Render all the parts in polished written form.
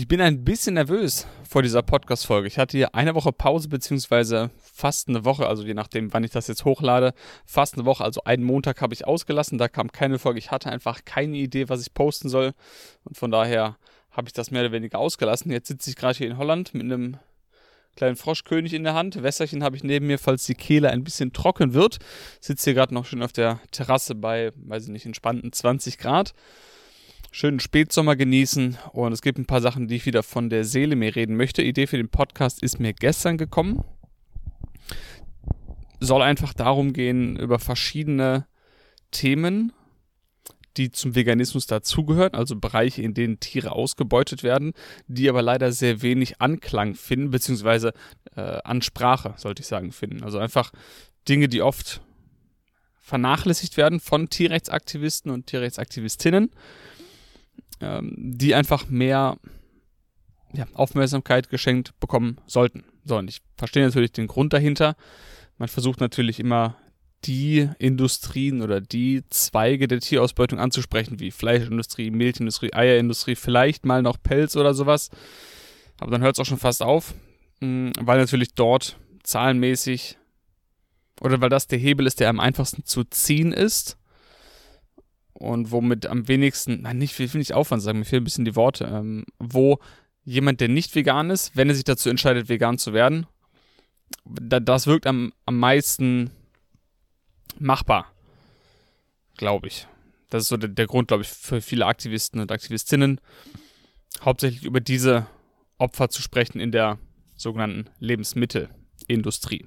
Ich bin ein bisschen nervös vor dieser Podcast-Folge. Ich hatte hier eine Woche Pause, beziehungsweise fast eine Woche, also je nachdem, wann ich das jetzt hochlade, fast eine Woche, also einen Montag habe ich ausgelassen, da kam keine Folge. Ich hatte einfach keine Idee, was ich posten soll und von daher habe ich das mehr oder weniger ausgelassen. Jetzt sitze ich gerade hier in Holland mit einem kleinen Froschkönig in der Hand. Wässerchen habe ich neben mir, falls die Kehle ein bisschen trocken wird. Sitze hier gerade noch schön auf der Terrasse bei, weiß ich nicht, entspannten 20 Grad. Schönen Spätsommer genießen und es gibt ein paar Sachen, die ich wieder von der Seele mir reden möchte. Idee für den Podcast ist mir gestern gekommen. Soll einfach darum gehen, über verschiedene Themen, die zum Veganismus dazugehören, also Bereiche, in denen Tiere ausgebeutet werden, die aber leider sehr wenig Anklang finden, beziehungsweise Ansprache, sollte ich sagen, finden. Also einfach Dinge, die oft vernachlässigt werden von Tierrechtsaktivisten und Tierrechtsaktivistinnen, die einfach mehr Aufmerksamkeit geschenkt bekommen sollten. So, und ich verstehe natürlich den Grund dahinter. Man versucht natürlich immer, die Industrien oder die Zweige der Tierausbeutung anzusprechen, wie Fleischindustrie, Milchindustrie, Eierindustrie, vielleicht mal noch Pelz oder sowas. Aber dann hört es auch schon fast auf, weil natürlich dort zahlenmäßig oder weil das der Hebel ist, der am einfachsten zu ziehen ist. Und womit am wenigsten, mir fehlen ein bisschen die Worte, wo jemand, der nicht vegan ist, wenn er sich dazu entscheidet, vegan zu werden, das wirkt am meisten machbar, glaube ich. Das ist so der Grund, glaube ich, für viele Aktivisten und Aktivistinnen, hauptsächlich über diese Opfer zu sprechen in der sogenannten Lebensmittelindustrie.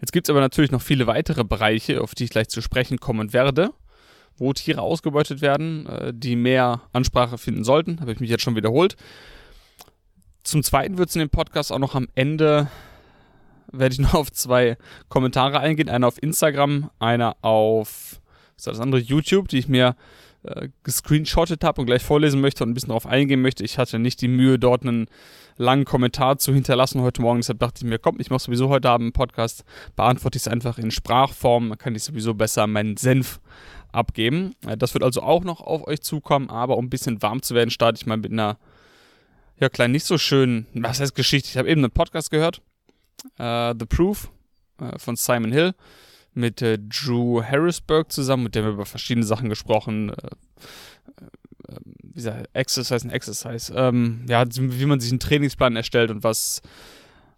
Jetzt gibt es aber natürlich noch viele weitere Bereiche, auf die ich gleich zu sprechen kommen werde, wo Tiere ausgebeutet werden, die mehr Ansprache finden sollten. Habe ich mich jetzt schon wiederholt. Zum Zweiten wird es in dem Podcast auch noch am Ende, werde ich noch auf zwei Kommentare eingehen. Einer auf Instagram, einer auf, was war das andere, YouTube, die ich mir gescreenshottet habe und gleich vorlesen möchte und ein bisschen darauf eingehen möchte. Ich hatte nicht die Mühe, dort einen langen Kommentar zu hinterlassen heute Morgen, deshalb dachte ich mir, komm, ich mache sowieso heute Abend einen Podcast, beantworte ich es einfach in Sprachform, dann kann ich sowieso besser meinen Senf abgeben. Das wird also auch noch auf euch zukommen, aber um ein bisschen warm zu werden, starte ich mal mit einer kleinen, nicht so schönen, was heißt Geschichte? Ich habe eben einen Podcast gehört, The Proof von Simon Hill, mit Drew Harrisburg zusammen, mit dem wir über verschiedene Sachen gesprochen, Exercise. Wie man sich einen Trainingsplan erstellt und was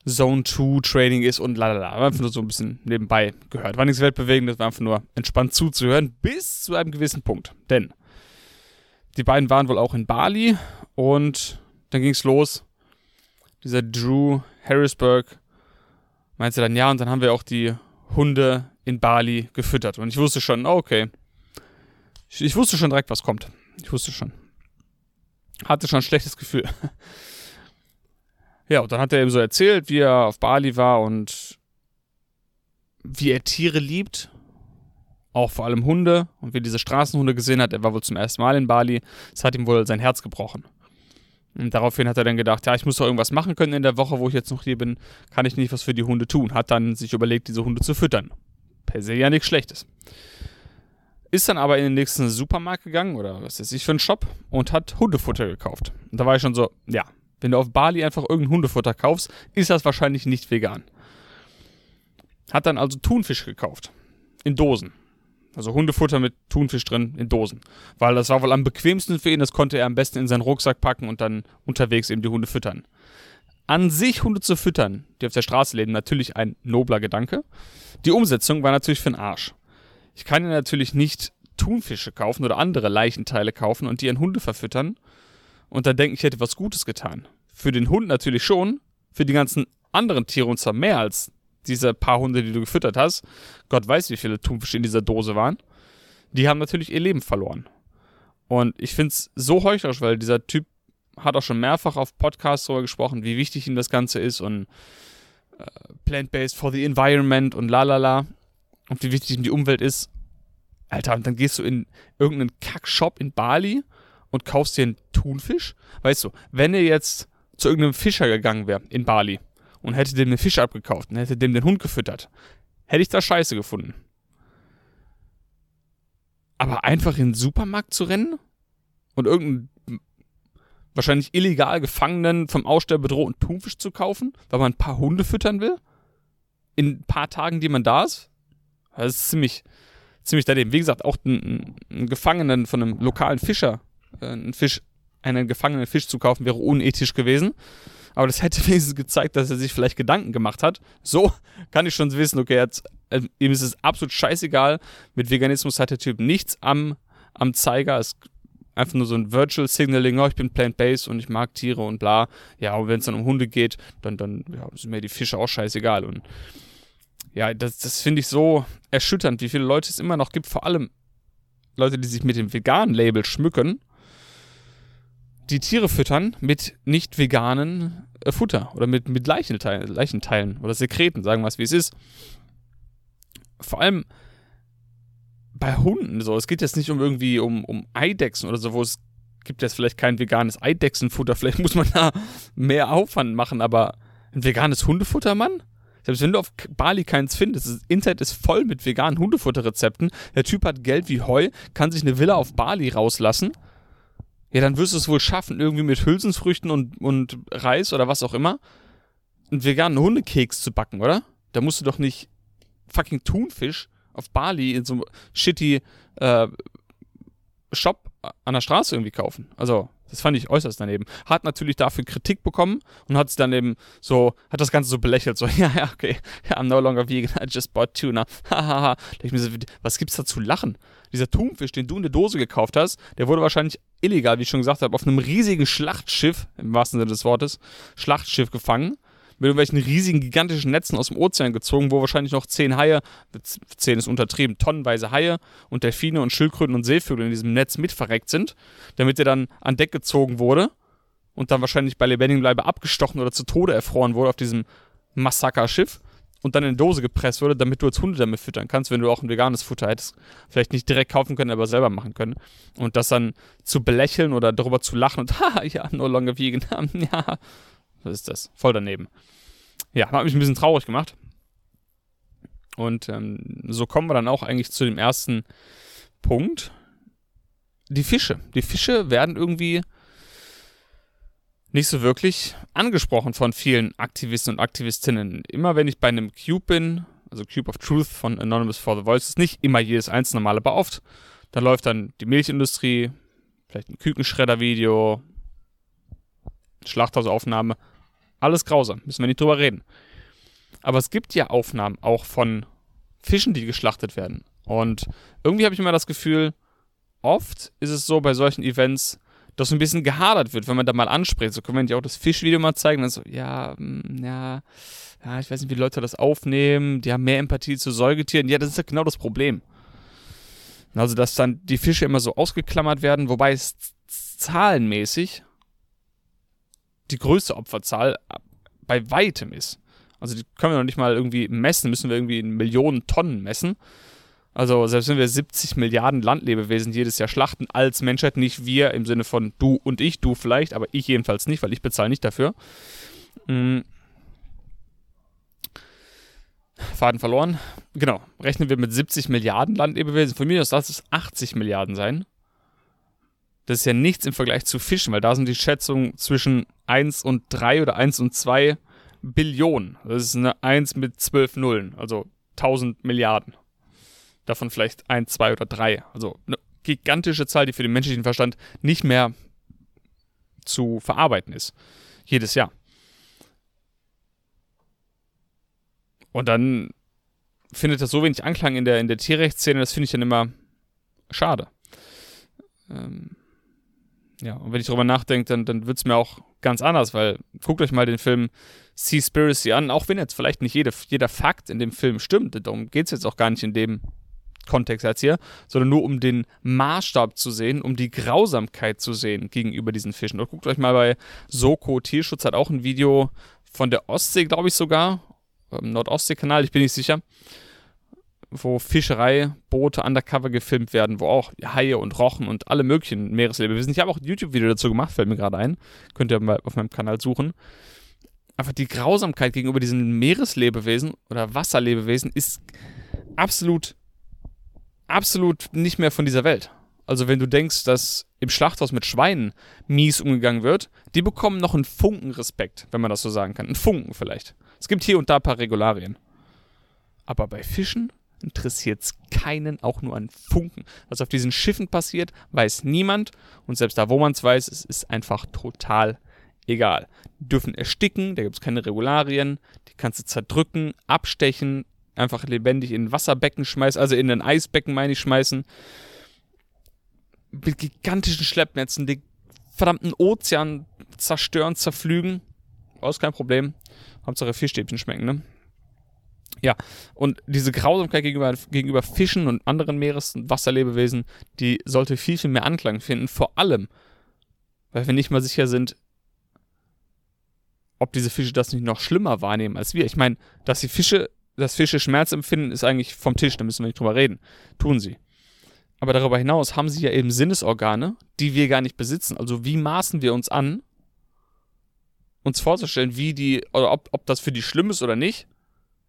Zone 2 Training ist und lalala. War einfach nur so ein bisschen nebenbei gehört. War nichts Weltbewegendes, war einfach nur entspannt zuzuhören, bis zu einem gewissen Punkt. Denn die beiden waren wohl auch in Bali und dann ging es los. Dieser Drew Harrisburg meinte dann, ja, und dann haben wir auch die Hunde in Bali gefüttert. Und ich wusste schon, okay. Ich wusste schon direkt, was kommt. Hatte schon ein schlechtes Gefühl. Ja, und dann hat er eben so erzählt, wie er auf Bali war und wie er Tiere liebt. Auch vor allem Hunde. Und wie er diese Straßenhunde gesehen hat. Er war wohl zum ersten Mal in Bali. Das hat ihm wohl sein Herz gebrochen. Und daraufhin hat er dann gedacht, ja, ich muss doch irgendwas machen können in der Woche, wo ich jetzt noch hier bin, kann ich nicht was für die Hunde tun. Hat dann sich überlegt, diese Hunde zu füttern. Per se ja nichts Schlechtes. Ist dann aber in den nächsten Supermarkt gegangen, oder was weiß ich für einen Shop, und hat Hundefutter gekauft. Und da war ich schon so, ja, wenn du auf Bali einfach irgendein Hundefutter kaufst, ist das wahrscheinlich nicht vegan. Hat dann also Thunfisch gekauft. In Dosen. Also Hundefutter mit Thunfisch drin in Dosen. Weil das war wohl am bequemsten für ihn, das konnte er am besten in seinen Rucksack packen und dann unterwegs eben die Hunde füttern. An sich Hunde zu füttern, die auf der Straße leben, natürlich ein nobler Gedanke. Die Umsetzung war natürlich für den Arsch. Ich kann ja natürlich nicht Thunfische kaufen oder andere Leichenteile kaufen und die an Hunde verfüttern und dann denken, ich hätte was Gutes getan. Für den Hund natürlich schon, für die ganzen anderen Tiere und zwar mehr als diese paar Hunde, die du gefüttert hast, Gott weiß, wie viele Thunfische in dieser Dose waren, die haben natürlich ihr Leben verloren. Und ich finde es so heuchlerisch, weil dieser Typ hat auch schon mehrfach auf Podcasts darüber gesprochen, wie wichtig ihm das Ganze ist und plant-based for the environment und lalala und wie wichtig ihm die Umwelt ist. Alter, und dann gehst du in irgendeinen Kackshop in Bali und kaufst dir einen Thunfisch? Weißt du, wenn er jetzt zu irgendeinem Fischer gegangen wäre in Bali, und hätte dem den Fisch abgekauft und hätte dem den Hund gefüttert, hätte ich da Scheiße gefunden. Aber einfach in den Supermarkt zu rennen und irgendein wahrscheinlich illegal Gefangenen vom Aussterben bedrohten Thunfisch zu kaufen, weil man ein paar Hunde füttern will? In ein paar Tagen, die man da ist? Das ist ziemlich daneben. Wie gesagt, auch einen Gefangenen von einem lokalen Fischer, einen gefangenen Fisch zu kaufen, wäre unethisch gewesen. Aber das hätte wenigstens gezeigt, dass er sich vielleicht Gedanken gemacht hat. So kann ich schon wissen, okay, ihm ist es absolut scheißegal. Mit Veganismus hat der Typ nichts am Zeiger. Es ist einfach nur so ein Virtual Signaling, oh, ich bin plant-based und ich mag Tiere und bla. Ja, und wenn es dann um Hunde geht, dann ja, sind mir die Fische auch scheißegal. Und ja, das finde ich so erschütternd, wie viele Leute es immer noch gibt. Vor allem Leute, die sich mit dem veganen Label schmücken, die Tiere füttern mit nicht veganen Futter oder mit Leichenteilen oder Sekreten, sagen wir es, wie es ist. Vor allem bei Hunden so. Es geht jetzt nicht um Eidechsen oder so, wo es gibt jetzt vielleicht kein veganes Eidechsenfutter. Vielleicht muss man da mehr Aufwand machen, aber ein veganes Hundefutter, Mann? Selbst wenn du auf Bali keins findest, das Internet ist voll mit veganen Hundefutterrezepten. Der Typ hat Geld wie Heu, kann sich eine Villa auf Bali rauslassen. Ja, dann wirst du es wohl schaffen, irgendwie mit Hülsenfrüchten und Reis oder was auch immer, einen veganen Hundekeks zu backen, oder? Da musst du doch nicht fucking Thunfisch auf Bali in so einem shitty Shop an der Straße irgendwie kaufen. Also, das fand ich äußerst daneben. Hat natürlich dafür Kritik bekommen und hat es dann eben so, hat das Ganze so belächelt, so, ja, okay, I'm no longer vegan, I just bought tuna. Hahaha. Was gibt's da zu lachen? Dieser Thunfisch, den du in der Dose gekauft hast, der wurde wahrscheinlich illegal, wie ich schon gesagt habe, auf einem riesigen Schlachtschiff, im wahrsten Sinne des Wortes, Schlachtschiff gefangen, mit irgendwelchen riesigen, gigantischen Netzen aus dem Ozean gezogen, wo wahrscheinlich noch 10 Haie, 10 ist untertrieben, tonnenweise Haie und Delfine und Schildkröten und Seevögel in diesem Netz mit verreckt sind, damit er dann an Deck gezogen wurde und dann wahrscheinlich bei lebendigem Leibe abgestochen oder zu Tode erfroren wurde auf diesem Massakerschiff und dann in eine Dose gepresst wurde, damit du als Hunde damit füttern kannst, wenn du auch ein veganes Futter hättest. Vielleicht nicht direkt kaufen können, aber selber machen können. Und das dann zu belächeln oder darüber zu lachen und haha, ja, no longer vegan, ja, was ist das? Voll daneben. Ja, hat mich ein bisschen traurig gemacht. Und so kommen wir dann auch eigentlich zu dem ersten Punkt. Die Fische. Die Fische werden irgendwie nicht so wirklich angesprochen von vielen Aktivisten und Aktivistinnen. Immer wenn ich bei einem Cube bin, also Cube of Truth von Anonymous for the Voice, ist nicht immer jedes einzelne Mal, aber oft, dann läuft dann die Milchindustrie, vielleicht ein Kükenschredder-Video, Schlachthausaufnahme, alles grausam, müssen wir nicht drüber reden. Aber es gibt ja Aufnahmen auch von Fischen, die geschlachtet werden. Und irgendwie habe ich immer das Gefühl, oft ist es so bei solchen Events, dass so ein bisschen gehadert wird, wenn man da mal anspricht. So können wir nicht auch das Fischvideo mal zeigen. Dann so, ja, ich weiß nicht, wie Leute das aufnehmen. Die haben mehr Empathie zu Säugetieren. Ja, das ist ja genau das Problem. Also, dass dann die Fische immer so ausgeklammert werden, wobei es zahlenmäßig die größte Opferzahl bei weitem ist. Also die können wir noch nicht mal irgendwie messen, müssen wir irgendwie in Millionen Tonnen messen. Also selbst wenn wir 70 Milliarden Landlebewesen jedes Jahr schlachten, als Menschheit, nicht wir im Sinne von du und ich, du vielleicht, aber ich jedenfalls nicht, weil ich bezahle nicht dafür. Faden verloren. Genau, rechnen wir mit 70 Milliarden Landlebewesen. Von mir aus lass es 80 Milliarden sein. Das ist ja nichts im Vergleich zu Fischen, weil da sind die Schätzungen zwischen 1 und 3 oder 1 und 2 Billionen. Das ist eine 1 mit 12 Nullen, also 1000 Milliarden. Davon vielleicht 1, 2 oder 3. Also eine gigantische Zahl, die für den menschlichen Verstand nicht mehr zu verarbeiten ist. Jedes Jahr. Und dann findet das so wenig Anklang in der Tierrechtsszene, das finde ich dann immer schade. Ja, und wenn ich drüber nachdenke, dann wird es mir auch ganz anders, weil guckt euch mal den Film Seaspiracy an, auch wenn jetzt vielleicht nicht jeder Fakt in dem Film stimmt, darum geht es jetzt auch gar nicht in dem Kontext als hier, sondern nur um den Maßstab zu sehen, um die Grausamkeit zu sehen gegenüber diesen Fischen. Und guckt euch mal bei Soko Tierschutz, hat auch ein Video von der Ostsee, glaube ich sogar, im Nordostseekanal, ich bin nicht sicher, wo Fischereiboote undercover gefilmt werden, wo auch Haie und Rochen und alle möglichen Meereslebewesen. Ich habe auch ein YouTube-Video dazu gemacht, fällt mir gerade ein. Könnt ihr mal auf meinem Kanal suchen. Einfach die Grausamkeit gegenüber diesen Meereslebewesen oder Wasserlebewesen ist absolut nicht mehr von dieser Welt. Also wenn du denkst, dass im Schlachthaus mit Schweinen mies umgegangen wird, die bekommen noch einen Funken Respekt, wenn man das so sagen kann. Einen Funken vielleicht. Es gibt hier und da ein paar Regularien. Aber bei Fischen interessiert es keinen auch nur einen Funken. Was auf diesen Schiffen passiert, weiß niemand. Und selbst da, wo man es weiß, es ist einfach total egal. Die dürfen ersticken, da gibt es keine Regularien. Die kannst du zerdrücken, abstechen, einfach lebendig in ein Wasserbecken schmeißen, also in ein Eisbecken, meine ich, schmeißen. Mit gigantischen Schleppnetzen den verdammten Ozean zerstören, zerflügen. Alles kein Problem. Hauptsache Fischstäbchen schmecken, ne? Ja, und diese Grausamkeit gegenüber Fischen und anderen Meeres- und Wasserlebewesen, die sollte viel, viel mehr Anklang finden. Vor allem, weil wir nicht mal sicher sind, ob diese Fische das nicht noch schlimmer wahrnehmen als wir. Ich meine, dass Fische Schmerz empfinden, ist eigentlich vom Tisch, da müssen wir nicht drüber reden. Tun sie. Aber darüber hinaus haben sie ja eben Sinnesorgane, die wir gar nicht besitzen. Also wie maßen wir uns an, uns vorzustellen, wie die, oder ob das für die schlimm ist oder nicht,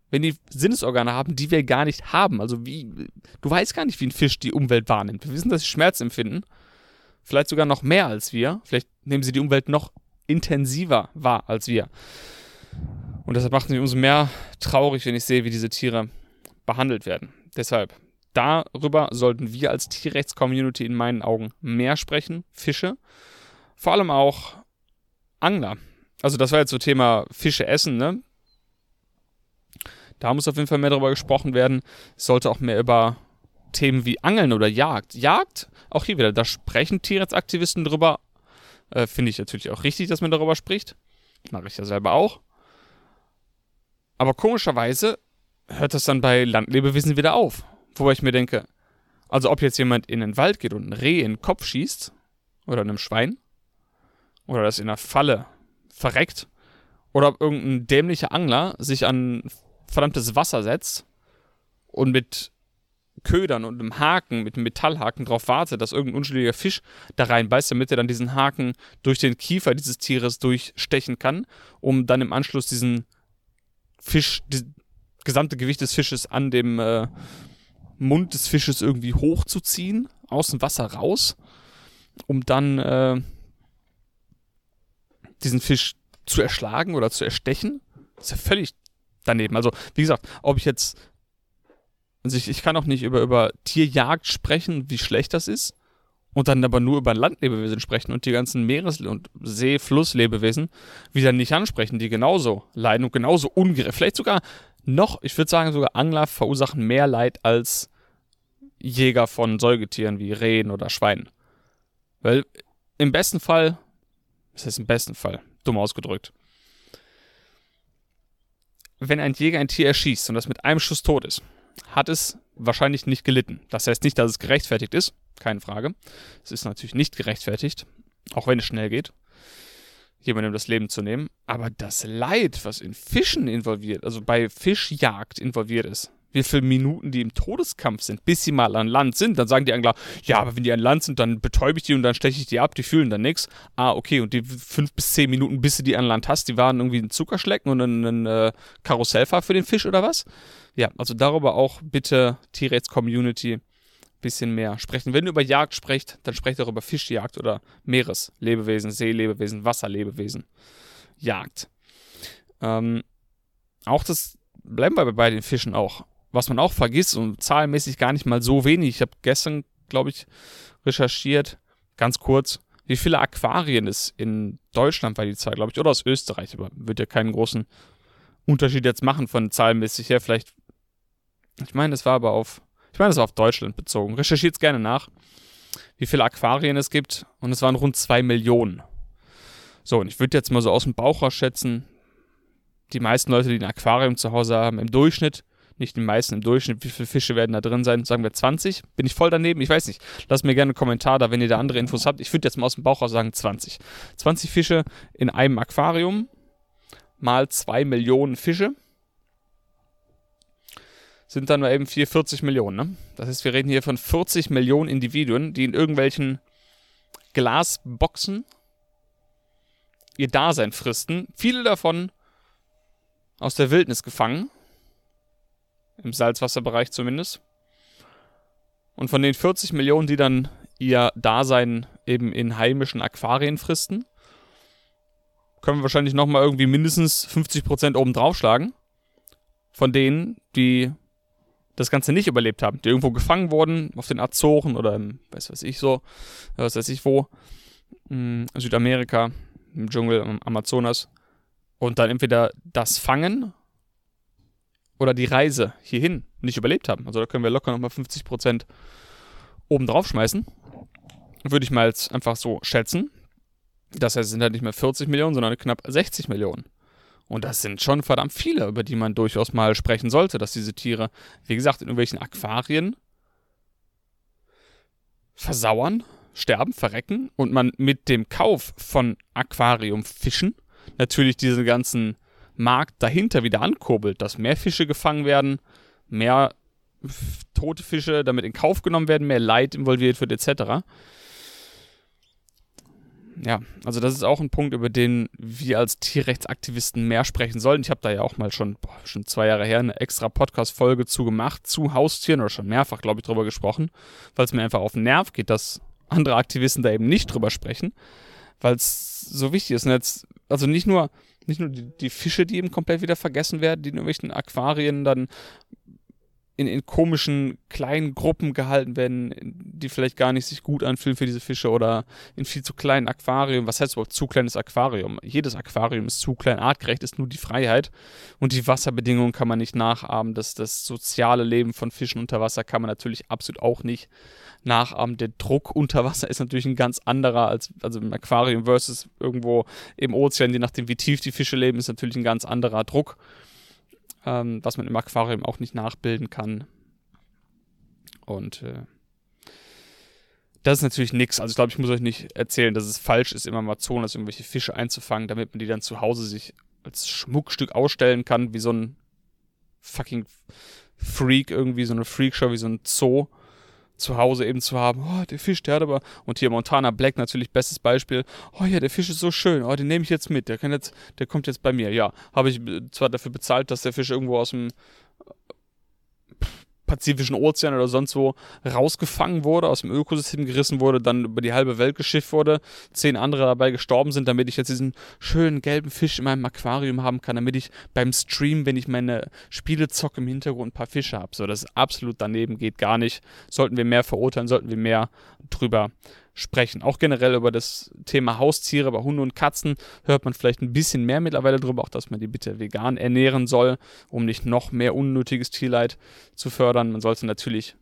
wenn die Sinnesorgane haben, die wir gar nicht haben. Also du weißt gar nicht, wie ein Fisch die Umwelt wahrnimmt. Wir wissen, dass sie Schmerz empfinden, vielleicht sogar noch mehr als wir. Vielleicht nehmen sie die Umwelt noch intensiver wahr als wir. Und deshalb macht es mich umso mehr traurig, wenn ich sehe, wie diese Tiere behandelt werden. Deshalb, darüber sollten wir als Tierrechts-Community in meinen Augen mehr sprechen. Fische, vor allem auch Angler. Also das war jetzt so Thema Fische essen, ne? Da muss auf jeden Fall mehr darüber gesprochen werden. Es sollte auch mehr über Themen wie Angeln oder Jagd. Jagd, auch hier wieder, da sprechen Tierrechtsaktivisten drüber. Finde ich natürlich auch richtig, dass man darüber spricht. Mache ich ja selber auch. Aber komischerweise hört das dann bei Landlebewesen wieder auf. Wobei ich mir denke, also ob jetzt jemand in den Wald geht und ein Reh in den Kopf schießt oder einem Schwein oder das in einer Falle verreckt oder ob irgendein dämlicher Angler sich an verdammtes Wasser setzt und mit Ködern und einem Haken, mit einem Metallhaken drauf wartet, dass irgendein unschuldiger Fisch da reinbeißt, damit er dann diesen Haken durch den Kiefer dieses Tieres durchstechen kann, um dann im Anschluss diesen Fisch, das gesamte Gewicht des Fisches an dem Mund des Fisches irgendwie hochzuziehen, aus dem Wasser raus, um dann diesen Fisch zu erschlagen oder zu erstechen. Das ist ja völlig daneben. Also, wie gesagt, ob ich jetzt, also ich kann auch nicht über Tierjagd sprechen, wie schlecht das ist, und dann aber nur über Landlebewesen sprechen und die ganzen Meeres- und See-Flusslebewesen wieder nicht ansprechen, die genauso leiden und genauso ungerecht, vielleicht sogar noch, ich würde sagen, sogar Angler verursachen mehr Leid als Jäger von Säugetieren wie Rehen oder Schweinen. Weil im besten Fall, das heißt im besten Fall, dumm ausgedrückt, wenn ein Jäger ein Tier erschießt und das mit einem Schuss tot ist, hat es wahrscheinlich nicht gelitten. Das heißt nicht, dass es gerechtfertigt ist, keine Frage. Es ist natürlich nicht gerechtfertigt, auch wenn es schnell geht, jemandem das Leben zu nehmen, aber das Leid, was in Fischen involviert, also bei Fischjagd involviert ist, wie viele Minuten die im Todeskampf sind, bis sie mal an Land sind, dann sagen die Angler, ja, aber wenn die an Land sind, dann betäube ich die und dann steche ich die ab, die fühlen dann nichts. Ah, okay, und die 5 bis 10 Minuten, bis du die an Land hast, die waren irgendwie ein Zuckerschlecken und ein Karussellfahr für den Fisch oder was? Ja, also darüber auch bitte Tierrechts-Community ein bisschen mehr sprechen. Wenn ihr über Jagd sprecht, dann sprecht auch über Fischjagd oder Meereslebewesen, Seelebewesen, Wasserlebewesen. Jagd. Auch das bleiben wir bei den Fischen auch. Was man auch vergisst und zahlenmäßig gar nicht mal so wenig. Ich habe gestern, glaube ich, recherchiert, ganz kurz, wie viele Aquarien es in Deutschland war die Zahl, glaube ich, oder aus Österreich, aber wird ja keinen großen Unterschied jetzt machen von zahlenmäßig her. Vielleicht, ich meine, das war auf Deutschland bezogen. Recherchiert es gerne nach, wie viele Aquarien es gibt, und es waren rund 2 Millionen. So, und ich würde jetzt mal so aus dem Bauch raus schätzen, die meisten Leute, die ein Aquarium zu Hause haben, im Durchschnitt, nicht die meisten im Durchschnitt, wie viele Fische werden da drin sein? Sagen wir 20? Bin ich voll daneben? Ich weiß nicht. Lasst mir gerne einen Kommentar da, wenn ihr da andere Infos habt. Ich würde jetzt mal aus dem Bauch raus sagen 20. 20 Fische in einem Aquarium mal 2 Millionen Fische sind dann mal eben 40 Millionen. Ne? Das heißt, wir reden hier von 40 Millionen Individuen, die in irgendwelchen Glasboxen ihr Dasein fristen. Viele davon aus der Wildnis gefangen. Im Salzwasserbereich zumindest. Und von den 40 Millionen, die dann ihr Dasein eben in heimischen Aquarien fristen. Können wir wahrscheinlich nochmal irgendwie mindestens 50% oben draufschlagen. Von denen, die das Ganze nicht überlebt haben, die irgendwo gefangen wurden, auf den Azoren oder im, was weiß ich wo, in Südamerika, im Dschungel, im Amazonas. Und dann entweder das Fangen oder die Reise hierhin nicht überlebt haben. Also da können wir locker nochmal 50% oben drauf schmeißen. Würde ich mal jetzt einfach so schätzen. Das heißt, es sind halt nicht mehr 40 Millionen, sondern knapp 60 Millionen. Und das sind schon verdammt viele, über die man durchaus mal sprechen sollte, dass diese Tiere, wie gesagt, in irgendwelchen Aquarien versauern, sterben, verrecken und man mit dem Kauf von Aquariumfischen natürlich diesen ganzen Markt dahinter wieder ankurbelt, dass mehr Fische gefangen werden, mehr tote Fische damit in Kauf genommen werden, mehr Leid involviert wird, etc. Ja, also das ist auch ein Punkt, über den wir als Tierrechtsaktivisten mehr sprechen sollen. Ich habe da ja auch mal schon 2 Jahre her eine extra Podcast-Folge zu gemacht, zu Haustieren, oder schon mehrfach, glaube ich, drüber gesprochen, weil es mir einfach auf den Nerv geht, dass andere Aktivisten da eben nicht drüber sprechen, weil es so wichtig ist. Und jetzt, also nicht nur die Fische, die eben komplett wieder vergessen werden, die in irgendwelchen Aquarien dann in komischen kleinen Gruppen gehalten werden, die vielleicht gar nicht sich gut anfühlen für diese Fische oder in viel zu kleinen Aquarien. Was heißt überhaupt zu kleines Aquarium? Jedes Aquarium ist zu klein. Artgerecht ist nur die Freiheit und die Wasserbedingungen kann man nicht nachahmen. Das soziale Leben von Fischen unter Wasser kann man natürlich absolut auch nicht nachahmen. Der Druck unter Wasser ist natürlich ein ganz anderer als im Aquarium versus irgendwo im Ozean. Je nachdem, wie tief die Fische leben, ist natürlich ein ganz anderer Druck, was man im Aquarium auch nicht nachbilden kann. Und das ist natürlich nichts. Also ich glaube, ich muss euch nicht erzählen, dass es falsch ist, im Amazonas irgendwelche Fische einzufangen, damit man die dann zu Hause sich als Schmuckstück ausstellen kann, wie so ein fucking Freak irgendwie, so eine Freakshow, wie so ein Zoo zu Hause eben zu haben. Oh, der Fisch, der hat aber... Und hier Montana Black natürlich bestes Beispiel. Oh ja, der Fisch ist so schön. Oh, den nehme ich jetzt mit. Der kommt jetzt bei mir. Ja, habe ich zwar dafür bezahlt, dass der Fisch irgendwo aus dem Pazifischen Ozean oder sonst wo rausgefangen wurde, aus dem Ökosystem gerissen wurde, dann über die halbe Welt geschifft wurde, 10 andere dabei gestorben sind, damit ich jetzt diesen schönen gelben Fisch in meinem Aquarium haben kann, damit ich beim Stream, wenn ich meine Spiele zocke, im Hintergrund ein paar Fische habe. So, das ist absolut daneben, geht gar nicht. Sollten wir mehr verurteilen, sollten wir mehr drüber sprechen. Auch generell über das Thema Haustiere, bei Hunde und Katzen hört man vielleicht ein bisschen mehr mittlerweile drüber, auch dass man die bitte vegan ernähren soll, um nicht noch mehr unnötiges Tierleid zu fördern. Man sollte natürlich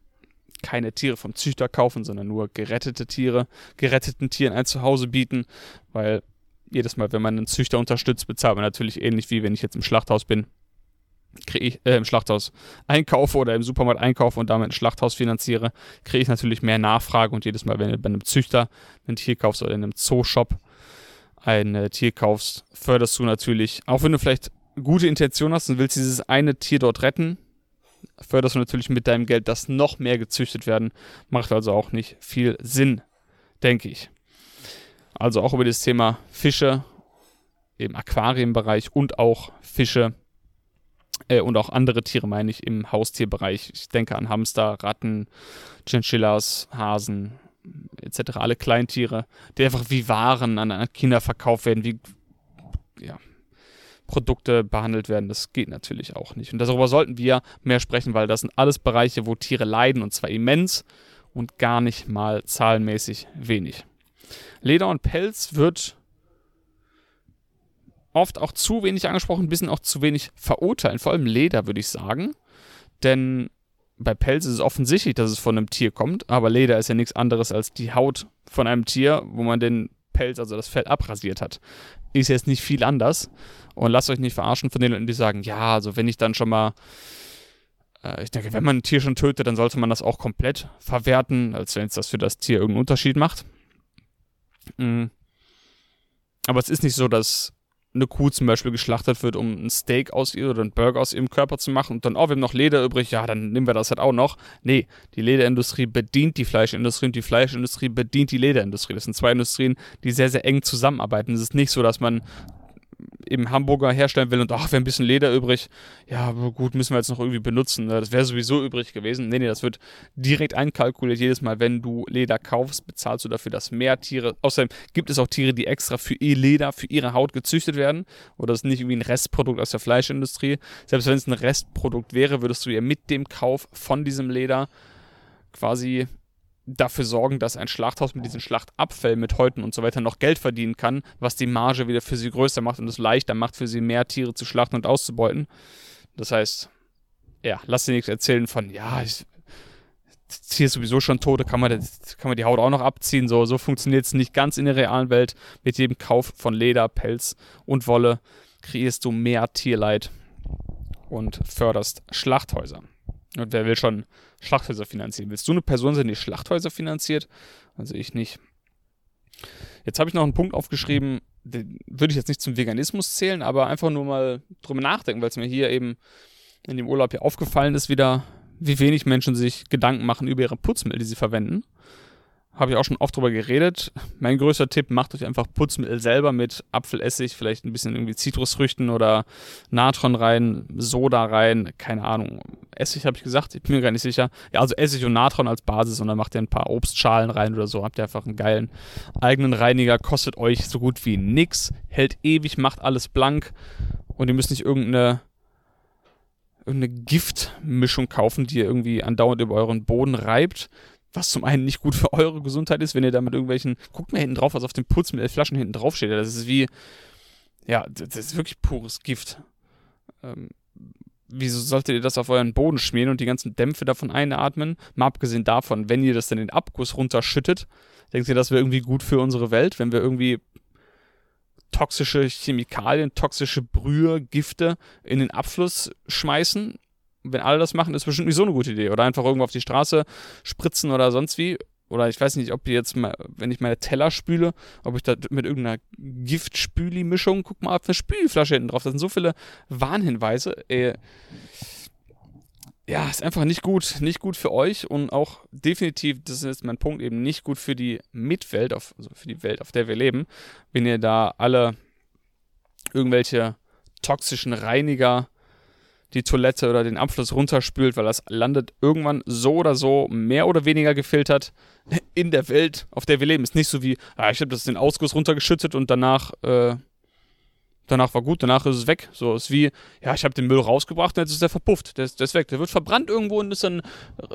keine Tiere vom Züchter kaufen, sondern nur gerettete Tiere, geretteten Tieren ein Zuhause bieten, weil jedes Mal, wenn man einen Züchter unterstützt, bezahlt man natürlich ähnlich wie wenn ich jetzt im Schlachthaus bin, kriege ich im Schlachthaus einkaufe oder im Supermarkt einkaufe und damit ein Schlachthaus finanziere, kriege ich natürlich mehr Nachfrage und jedes Mal, wenn du bei einem Züchter ein Tier kaufst oder in einem Zooshop ein Tier kaufst, förderst du natürlich, auch wenn du vielleicht gute Intention hast und willst dieses eine Tier dort retten, förderst du natürlich mit deinem Geld, dass noch mehr gezüchtet werden, macht also auch nicht viel Sinn, denke ich. Also auch über das Thema Fische im Aquarienbereich und auch Fische und auch andere Tiere, meine ich, im Haustierbereich. Ich denke an Hamster, Ratten, Chinchillas, Hasen etc., alle Kleintiere, die einfach wie Waren an Kinder verkauft werden, wie Produkte behandelt werden. Das geht natürlich auch nicht. Und darüber sollten wir mehr sprechen, weil das sind alles Bereiche, wo Tiere leiden, und zwar immens und gar nicht mal zahlenmäßig wenig. Leder und Pelz wird oft auch zu wenig angesprochen, ein bisschen auch zu wenig verurteilen, vor allem Leder, würde ich sagen, denn bei Pelz ist es offensichtlich, dass es von einem Tier kommt, aber Leder ist ja nichts anderes als die Haut von einem Tier, wo man den Pelz, also das Fell, abrasiert hat. Ist jetzt nicht viel anders und lasst euch nicht verarschen von den Leuten, die sagen, ja, also wenn ich dann schon mal, ich denke, wenn man ein Tier schon tötet, dann sollte man das auch komplett verwerten, als wenn es das für das Tier irgendeinen Unterschied macht. Aber es ist nicht so, dass eine Kuh zum Beispiel geschlachtet wird, um ein Steak aus ihr oder einen Burger aus ihrem Körper zu machen und dann, wir haben noch Leder übrig, ja, dann nehmen wir das halt auch noch. Nee, die Lederindustrie bedient die Fleischindustrie und die Fleischindustrie bedient die Lederindustrie. Das sind zwei Industrien, die sehr, sehr eng zusammenarbeiten. Es ist nicht so, dass man eben Hamburger herstellen will und ach, wir haben ein bisschen Leder übrig, ja, aber gut, müssen wir jetzt noch irgendwie benutzen, das wäre sowieso übrig gewesen. Nee, das wird direkt einkalkuliert. Jedes Mal, wenn du Leder kaufst, bezahlst du dafür, dass mehr Tiere, außerdem gibt es auch Tiere, die extra für ihr Leder, für ihre Haut gezüchtet werden, oder es ist nicht irgendwie ein Restprodukt aus der Fleischindustrie. Selbst wenn es ein Restprodukt wäre, würdest du ja mit dem Kauf von diesem Leder quasi dafür sorgen, dass ein Schlachthaus mit diesen Schlachtabfällen, mit Häuten und so weiter noch Geld verdienen kann, was die Marge wieder für sie größer macht und es leichter macht, für sie mehr Tiere zu schlachten und auszubeuten. Das heißt, ja, lass dir nichts erzählen von, ja, das Tier ist sowieso schon tot, kann man die Haut auch noch abziehen. So funktioniert es nicht ganz in der realen Welt. Mit jedem Kauf von Leder, Pelz und Wolle kreierst du mehr Tierleid und förderst Schlachthäuser. Und wer will schon Schlachthäuser finanzieren? Willst du eine Person sein, die Schlachthäuser finanziert? Also ich nicht. Jetzt habe ich noch einen Punkt aufgeschrieben, den würde ich jetzt nicht zum Veganismus zählen, aber einfach nur mal drüber nachdenken, weil es mir hier eben in dem Urlaub hier aufgefallen ist wieder, wie wenig Menschen sich Gedanken machen über ihre Putzmittel, die sie verwenden. Habe ich auch schon oft drüber geredet. Mein größter Tipp, macht euch einfach Putzmittel selber mit Apfelessig, vielleicht ein bisschen irgendwie Zitrusfrüchten oder Natron rein, Soda rein, keine Ahnung. Essig habe ich gesagt, ich bin mir gar nicht sicher. Ja, also Essig und Natron als Basis und dann macht ihr ein paar Obstschalen rein oder so, habt ihr einfach einen geilen eigenen Reiniger, kostet euch so gut wie nix, hält ewig, macht alles blank und ihr müsst nicht irgendeine Giftmischung kaufen, die ihr irgendwie andauernd über euren Boden reibt. Was zum einen nicht gut für eure Gesundheit ist, wenn ihr da mit irgendwelchen, guckt mal hinten drauf, was auf den Putzmittelflaschen hinten drauf steht. Das ist wie, ja, das ist wirklich pures Gift. Wieso solltet ihr das auf euren Boden schmieren und die ganzen Dämpfe davon einatmen? Mal abgesehen davon, wenn ihr das dann in den Abguss runterschüttet, denkt ihr, das wäre irgendwie gut für unsere Welt, wenn wir irgendwie toxische Chemikalien, toxische Brühe, Gifte in den Abfluss schmeißen? Wenn alle das machen, ist bestimmt nicht so eine gute Idee. Oder einfach irgendwo auf die Straße spritzen oder sonst wie. Oder ich weiß nicht, ob ich jetzt mal, wenn ich meine Teller spüle, ob ich da mit irgendeiner Giftspüli-Mischung, guck mal auf eine Spülflasche hinten drauf. Das sind so viele Warnhinweise. Ja, ist einfach nicht gut. Nicht gut für euch und auch definitiv, das ist jetzt mein Punkt, eben nicht gut für die Mitwelt, also für die Welt, auf der wir leben. Wenn ihr da alle irgendwelche toxischen Reiniger die Toilette oder den Abfluss runterspült, weil das landet irgendwann so oder so mehr oder weniger gefiltert in der Welt, auf der wir leben. Ist nicht so wie, ich habe das den Ausguss runtergeschüttet und danach war gut, danach ist es weg. So ist wie, ich habe den Müll rausgebracht und jetzt ist der verpufft, der ist weg. Der wird verbrannt irgendwo und dann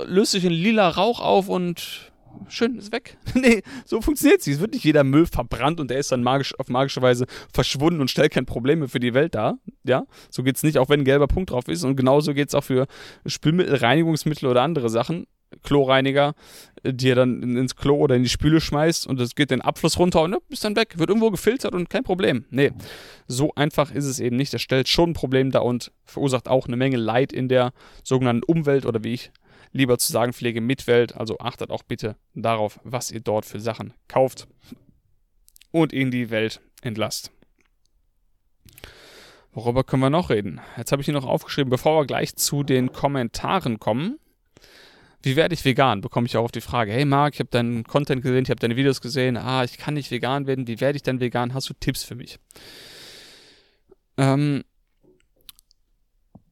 löst sich ein lila Rauch auf und schön, ist weg. Nee, so funktioniert es nicht. Es wird nicht jeder Müll verbrannt und der ist dann auf magische Weise verschwunden und stellt kein Problem mehr für die Welt dar. Ja, so geht es nicht, auch wenn ein gelber Punkt drauf ist. Und genauso geht es auch für Spülmittel, Reinigungsmittel oder andere Sachen. Kloreiniger, die ihr dann ins Klo oder in die Spüle schmeißt und es geht den Abfluss runter und ist dann weg. Wird irgendwo gefiltert und kein Problem. Nee, so einfach ist es eben nicht. Das stellt schon ein Problem dar und verursacht auch eine Menge Leid in der sogenannten Umwelt oder wie ich lieber zu sagen, Pflege Mitwelt, also achtet auch bitte darauf, was ihr dort für Sachen kauft und in die Welt entlasst. Worüber können wir noch reden? Jetzt habe ich hier noch aufgeschrieben, bevor wir gleich zu den Kommentaren kommen. Wie werde ich vegan? Bekomme ich auch auf die Frage, hey Marc, ich habe deinen Content gesehen, ich habe deine Videos gesehen, ich kann nicht vegan werden, wie werde ich denn vegan? Hast du Tipps für mich?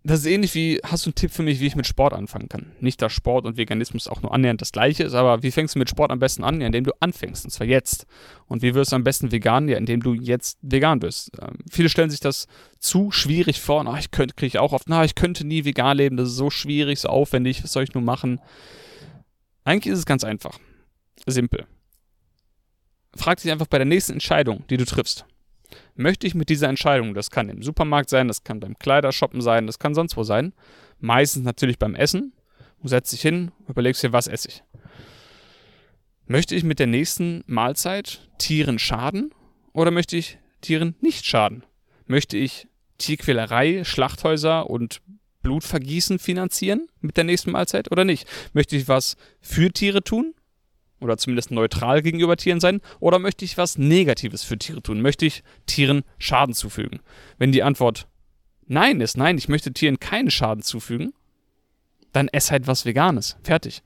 Das ist ähnlich wie, hast du einen Tipp für mich, wie ich mit Sport anfangen kann? Nicht, dass Sport und Veganismus auch nur annähernd das Gleiche ist, aber wie fängst du mit Sport am besten an? Ja, indem du anfängst, und zwar jetzt. Und wie wirst du am besten vegan? Ja, indem du jetzt vegan bist. Viele stellen sich das zu schwierig vor. Ich könnte nie vegan leben, das ist so schwierig, so aufwendig, was soll ich nur machen? Eigentlich ist es ganz einfach. Simpel. Frag dich einfach bei der nächsten Entscheidung, die du triffst. Möchte ich mit dieser Entscheidung, das kann im Supermarkt sein, das kann beim Kleidershoppen sein, das kann sonst wo sein, meistens natürlich beim Essen, du setzt dich hin, überlegst dir, was esse ich. Möchte ich mit der nächsten Mahlzeit Tieren schaden oder möchte ich Tieren nicht schaden? Möchte ich Tierquälerei, Schlachthäuser und Blutvergießen finanzieren mit der nächsten Mahlzeit oder nicht? Möchte ich was für Tiere tun? Oder zumindest neutral gegenüber Tieren sein, oder möchte ich was Negatives für Tiere tun? Möchte ich Tieren Schaden zufügen? Wenn die Antwort nein ist, nein, ich möchte Tieren keinen Schaden zufügen, dann ess halt was Veganes. Fertig.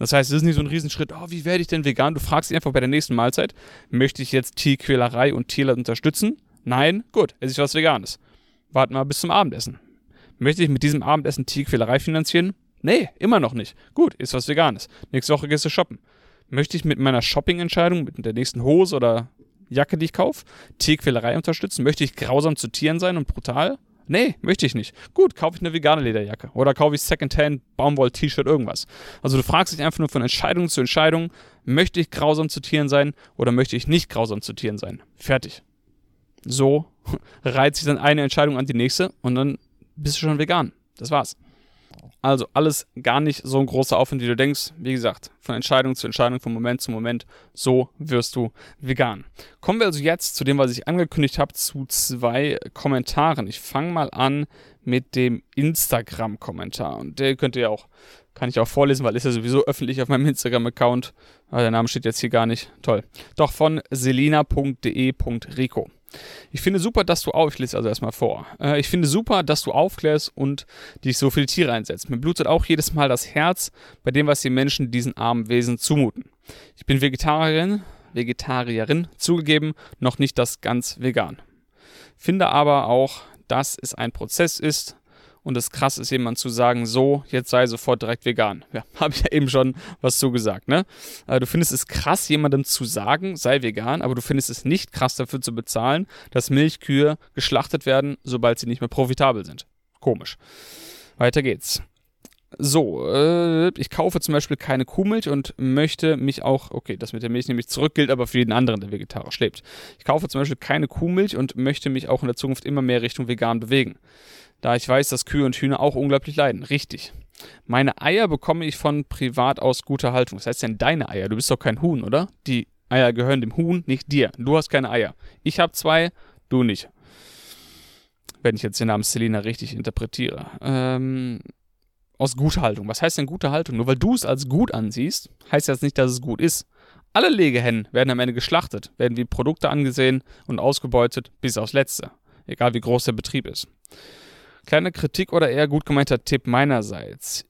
Das heißt, es ist nicht so ein Riesenschritt, wie werde ich denn vegan? Du fragst dich einfach bei der nächsten Mahlzeit, möchte ich jetzt Tierquälerei und Tierleid unterstützen? Nein? Gut, esse ich was Veganes. Warten wir bis zum Abendessen. Möchte ich mit diesem Abendessen Tierquälerei finanzieren? Nee, immer noch nicht. Gut, ist was Veganes. Nächste Woche gehst du shoppen. Möchte ich mit meiner Shopping-Entscheidung, mit der nächsten Hose oder Jacke, die ich kaufe, Tierquälerei unterstützen? Möchte ich grausam zu Tieren sein und brutal? Nee, möchte ich nicht. Gut, kaufe ich eine vegane Lederjacke oder kaufe ich Secondhand Baumwoll-T-Shirt, irgendwas. Also du fragst dich einfach nur von Entscheidung zu Entscheidung, möchte ich grausam zu Tieren sein oder möchte ich nicht grausam zu Tieren sein? Fertig. So reiht sich dann eine Entscheidung an die nächste und dann bist du schon vegan. Das war's. Also alles gar nicht so ein großer Aufwand, wie du denkst. Wie gesagt, von Entscheidung zu Entscheidung, von Moment zu Moment, so wirst du vegan. Kommen wir also jetzt zu dem, was ich angekündigt habe, zu zwei Kommentaren. Ich fange mal an mit dem Instagram-Kommentar. Und der könnt ihr auch, kann ich auch vorlesen, weil ist ja sowieso öffentlich auf meinem Instagram-Account. Aber der Name steht jetzt hier gar nicht. Toll. Doch von selina.de.rico. Ich finde super, dass du aufklärst und dich so für die Tiere einsetzt. Mir blutet auch jedes Mal das Herz bei dem, was die Menschen diesen armen Wesen zumuten. Ich bin Vegetarierin, zugegeben, noch nicht das ganz vegan. Finde aber auch, dass es ein Prozess ist und es krass ist, jemand zu sagen, so, jetzt sei sofort direkt vegan. Ja, habe ich ja eben schon was zugesagt, ne? Du findest es krass, jemandem zu sagen, sei vegan, aber du findest es nicht krass, dafür zu bezahlen, dass Milchkühe geschlachtet werden, sobald sie nicht mehr profitabel sind. Komisch. Weiter geht's. So, ich kaufe zum Beispiel keine Kuhmilch und möchte mich auch, okay, das mit der Milch nehme ich zurück, gilt aber für jeden anderen, der vegetarisch lebt. Ich kaufe zum Beispiel keine Kuhmilch und möchte mich auch in der Zukunft immer mehr Richtung vegan bewegen. Da ich weiß, dass Kühe und Hühner auch unglaublich leiden. Richtig. Meine Eier bekomme ich von privat aus guter Haltung. Was heißt denn deine Eier? Du bist doch kein Huhn, oder? Die Eier gehören dem Huhn, nicht dir. Du hast keine Eier. Ich habe 2, du nicht. Wenn ich jetzt den Namen Selina richtig interpretiere. Aus guter Haltung. Was heißt denn gute Haltung? Nur weil du es als gut ansiehst, heißt das nicht, dass es gut ist. Alle Legehennen werden am Ende geschlachtet, werden wie Produkte angesehen und ausgebeutet bis aufs Letzte. Egal wie groß der Betrieb ist. Kleine Kritik oder eher gut gemeinter Tipp meinerseits.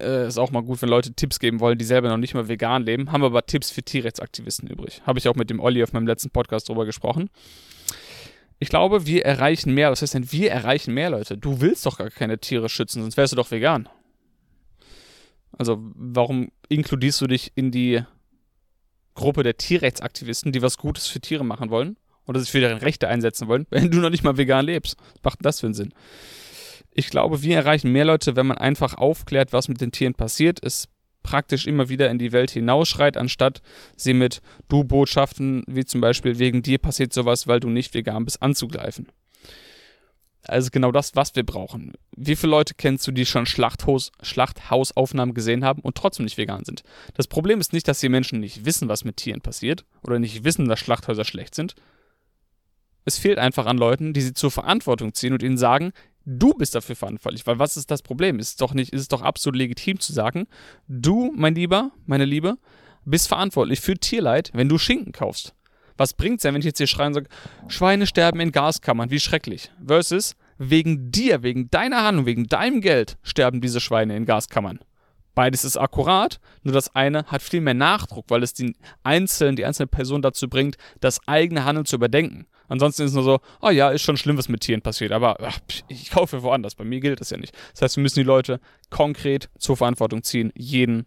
Ist auch mal gut, wenn Leute Tipps geben wollen, die selber noch nicht mal vegan leben, haben aber Tipps für Tierrechtsaktivisten übrig. Habe ich auch mit dem Olli auf meinem letzten Podcast drüber gesprochen. Ich glaube, wir erreichen mehr. Was heißt denn, wir erreichen mehr, Leute? Du willst doch gar keine Tiere schützen, sonst wärst du doch vegan. Also warum inkludierst du dich in die Gruppe der Tierrechtsaktivisten, die was Gutes für Tiere machen wollen? Oder sich für deren Rechte einsetzen wollen, wenn du noch nicht mal vegan lebst. Was macht denn das für einen Sinn? Ich glaube, wir erreichen mehr Leute, wenn man einfach aufklärt, was mit den Tieren passiert, es praktisch immer wieder in die Welt hinausschreit, anstatt sie mit Du-Botschaften, wie zum Beispiel, wegen dir passiert sowas, weil du nicht vegan bist, anzugreifen. Also genau das, was wir brauchen. Wie viele Leute kennst du, die schon Schlachthausaufnahmen gesehen haben und trotzdem nicht vegan sind? Das Problem ist nicht, dass die Menschen nicht wissen, was mit Tieren passiert oder nicht wissen, dass Schlachthäuser schlecht sind. Es fehlt einfach an Leuten, die sie zur Verantwortung ziehen und ihnen sagen, du bist dafür verantwortlich. Weil was ist das Problem? Ist es doch absolut legitim zu sagen, du, mein Lieber, meine Liebe, bist verantwortlich für Tierleid, wenn du Schinken kaufst. Was bringt's denn, wenn ich jetzt hier schreie und sage, Schweine sterben in Gaskammern, wie schrecklich. Versus, wegen dir, wegen deiner Handlung, wegen deinem Geld sterben diese Schweine in Gaskammern. Beides ist akkurat, nur das eine hat viel mehr Nachdruck, weil es die einzelne Person dazu bringt, das eigene Handeln zu überdenken. Ansonsten ist es nur so, oh ja, ist schon schlimm, was mit Tieren passiert, aber ich kaufe woanders, bei mir gilt das ja nicht. Das heißt, wir müssen die Leute konkret zur Verantwortung ziehen, jeden,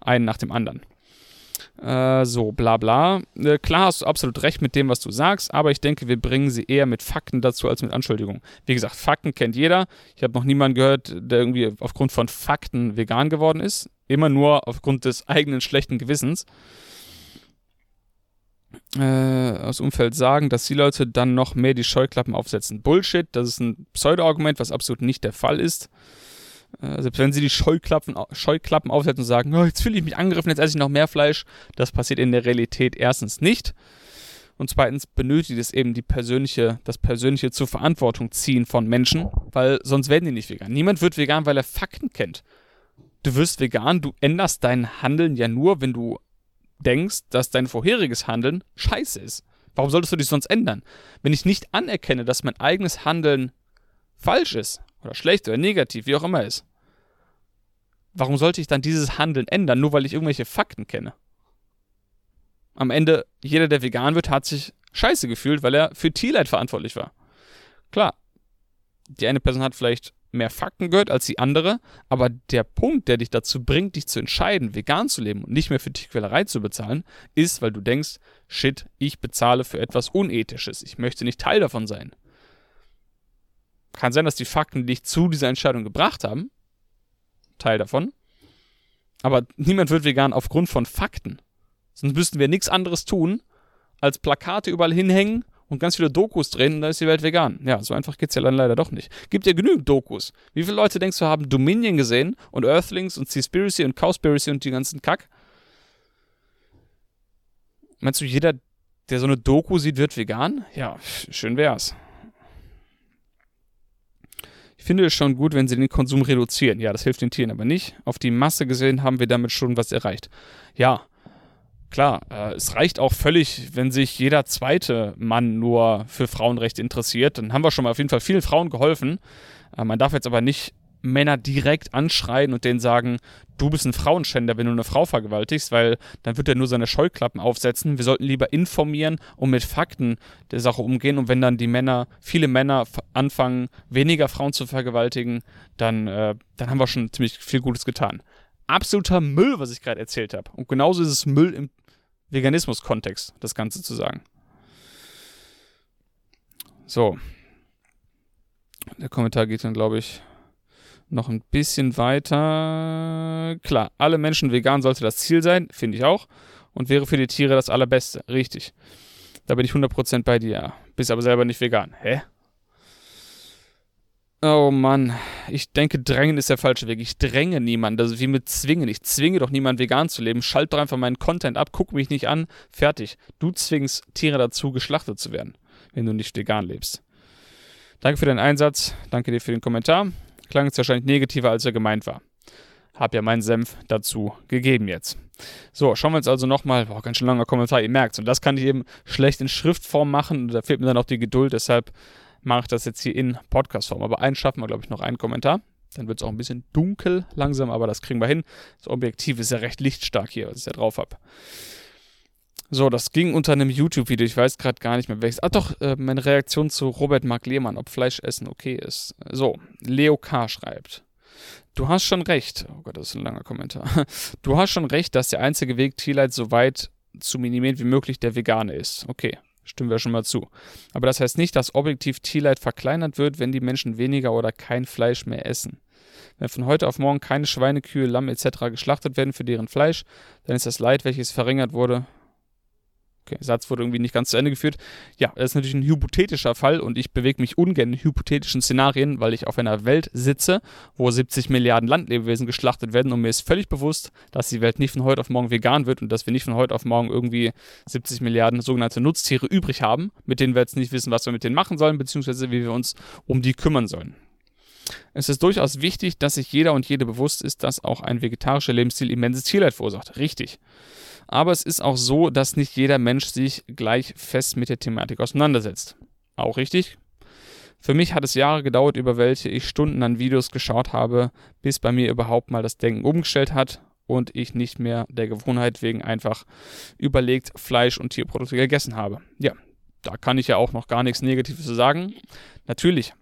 einen nach dem anderen. So, bla bla. Klar hast du absolut recht mit dem, was du sagst, aber ich denke, wir bringen sie eher mit Fakten dazu als mit Anschuldigungen. Wie gesagt, Fakten kennt jeder. Ich habe noch niemanden gehört, der irgendwie aufgrund von Fakten vegan geworden ist. Immer nur aufgrund des eigenen schlechten Gewissens. Aus Umfeld sagen, dass die Leute dann noch mehr die Scheuklappen aufsetzen. Bullshit, das ist ein Pseudo-Argument, was absolut nicht der Fall ist. Selbst wenn sie die Scheuklappen aufsetzen und sagen, oh, jetzt fühle ich mich angegriffen, jetzt esse ich noch mehr Fleisch, das passiert in der Realität erstens nicht und zweitens benötigt es eben das persönliche zur Verantwortung ziehen von Menschen, weil sonst werden die nicht vegan. Niemand wird vegan, weil er Fakten kennt. Du wirst vegan, du änderst dein Handeln ja nur, wenn du denkst, dass dein vorheriges Handeln scheiße ist. Warum solltest du dich sonst ändern? Wenn ich nicht anerkenne, dass mein eigenes Handeln falsch ist, oder schlecht oder negativ, wie auch immer ist. Warum sollte ich dann dieses Handeln ändern, nur weil ich irgendwelche Fakten kenne? Am Ende, jeder, der vegan wird, hat sich scheiße gefühlt, weil er für Tierleid verantwortlich war. Klar, die eine Person hat vielleicht mehr Fakten gehört als die andere, aber der Punkt, der dich dazu bringt, dich zu entscheiden, vegan zu leben und nicht mehr für Tierquälerei zu bezahlen, ist, weil du denkst, shit, ich bezahle für etwas Unethisches, ich möchte nicht Teil davon sein. Kann sein, dass die Fakten, die dich zu dieser Entscheidung gebracht haben, Teil davon, aber niemand wird vegan aufgrund von Fakten. Sonst müssten wir nichts anderes tun, als Plakate überall hinhängen und ganz viele Dokus drehen und dann ist die Welt vegan. Ja, so einfach geht's ja dann leider doch nicht. Gibt ja genügend Dokus. Wie viele Leute denkst du, haben Dominion gesehen und Earthlings und Seaspiracy und Cowspiracy und die ganzen Kack? Meinst du, jeder, der so eine Doku sieht, wird vegan? Ja, schön wär's. Ich finde es schon gut, wenn sie den Konsum reduzieren. Ja, das hilft den Tieren aber nicht. Auf die Masse gesehen haben wir damit schon was erreicht. Ja, klar, es reicht auch völlig, wenn sich jeder zweite Mann nur für Frauenrechte interessiert. Dann haben wir schon mal auf jeden Fall vielen Frauen geholfen. Man darf jetzt aber nicht Männer direkt anschreien und denen sagen, du bist ein Frauenschänder, wenn du eine Frau vergewaltigst, weil dann wird er nur seine Scheuklappen aufsetzen. Wir sollten lieber informieren und mit Fakten der Sache umgehen. Und wenn dann die Männer, viele Männer anfangen, weniger Frauen zu vergewaltigen, dann haben wir schon ziemlich viel Gutes getan. Absoluter Müll, was ich gerade erzählt habe. Und genauso ist es Müll im Veganismus-Kontext, das Ganze zu sagen. So. Der Kommentar geht dann, glaube ich, noch ein bisschen weiter. Klar, alle Menschen vegan sollte das Ziel sein, finde ich auch. Und wäre für die Tiere das Allerbeste. Richtig. Da bin ich 100% bei dir. Bist aber selber nicht vegan. Hä? Oh Mann, ich denke, drängen ist der falsche Weg. Ich dränge niemanden, das ist wie mit zwingen. Ich zwinge doch niemanden, vegan zu leben. Schalt doch einfach meinen Content ab, guck mich nicht an, fertig. Du zwingst Tiere dazu, geschlachtet zu werden, wenn du nicht vegan lebst. Danke für deinen Einsatz, danke dir für den Kommentar. Klang jetzt wahrscheinlich negativer, als er gemeint war. Hab ja meinen Senf dazu gegeben jetzt. So, schauen wir uns also nochmal, ganz schön langer Kommentar, ihr merkt's. Und das kann ich eben schlecht in Schriftform machen und da fehlt mir dann auch die Geduld, deshalb mache ich das jetzt hier in Podcast-Form. Aber eins schaffen wir, glaube ich, noch einen Kommentar. Dann wird es auch ein bisschen dunkel langsam, aber das kriegen wir hin. Das Objektiv ist ja recht lichtstark hier, was ich da drauf habe. So, das ging unter einem YouTube-Video. Ich weiß gerade gar nicht mehr, welches. Meine Reaktion zu Robert Marc Lehmann, ob Fleisch essen okay ist. So, Leo K. schreibt: Du hast schon recht. Oh Gott, das ist ein langer Kommentar. Du hast schon recht, dass der einzige Weg, Tierleid so weit zu minimieren wie möglich, der vegane ist. Okay. Stimmen wir schon mal zu. Aber das heißt nicht, dass objektiv Tierleid verkleinert wird, wenn die Menschen weniger oder kein Fleisch mehr essen. Wenn von heute auf morgen keine Schweine, Kühe, Lamm etc. geschlachtet werden für deren Fleisch, dann ist das Leid, welches verringert wurde... Okay, Satz wurde irgendwie nicht ganz zu Ende geführt. Ja, das ist natürlich ein hypothetischer Fall und ich bewege mich ungern in hypothetischen Szenarien, weil ich auf einer Welt sitze, wo 70 Milliarden Landlebewesen geschlachtet werden und mir ist völlig bewusst, dass die Welt nicht von heute auf morgen vegan wird und dass wir nicht von heute auf morgen irgendwie 70 Milliarden sogenannte Nutztiere übrig haben, mit denen wir jetzt nicht wissen, was wir mit denen machen sollen, beziehungsweise wie wir uns um die kümmern sollen. Es ist durchaus wichtig, dass sich jeder und jede bewusst ist, dass auch ein vegetarischer Lebensstil immenses Tierleid verursacht. Richtig. Aber es ist auch so, dass nicht jeder Mensch sich gleich fest mit der Thematik auseinandersetzt. Auch richtig. Für mich hat es Jahre gedauert, über welche ich Stunden an Videos geschaut habe, bis bei mir überhaupt mal das Denken umgestellt hat und ich nicht mehr der Gewohnheit wegen einfach überlegt Fleisch und Tierprodukte gegessen habe. Ja, da kann ich ja auch noch gar nichts Negatives zu sagen. Natürlich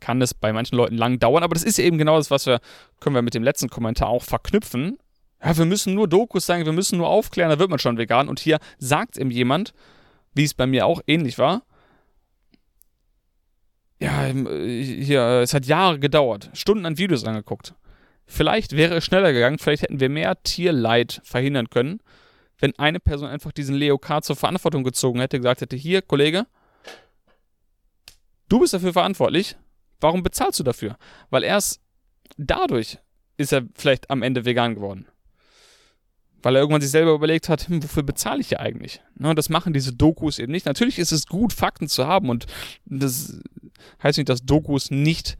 kann das bei manchen Leuten lang dauern, aber das ist ja eben genau das, was können wir mit dem letzten Kommentar auch verknüpfen. Ja, wir müssen nur Dokus sagen, wir müssen nur aufklären, da wird man schon vegan. Und hier sagt ihm jemand, wie es bei mir auch ähnlich war, ja, hier, es hat Jahre gedauert, Stunden an Videos angeguckt. Vielleicht wäre es schneller gegangen, vielleicht hätten wir mehr Tierleid verhindern können, wenn eine Person einfach diesen Leo K. zur Verantwortung gezogen hätte, gesagt hätte, hier, Kollege, du bist dafür verantwortlich, warum bezahlst du dafür? Weil erst dadurch ist er vielleicht am Ende vegan geworden. Weil er irgendwann sich selber überlegt hat, wofür bezahle ich ja eigentlich? Ne, das machen diese Dokus eben nicht. Natürlich ist es gut, Fakten zu haben und das heißt nicht, dass Dokus nicht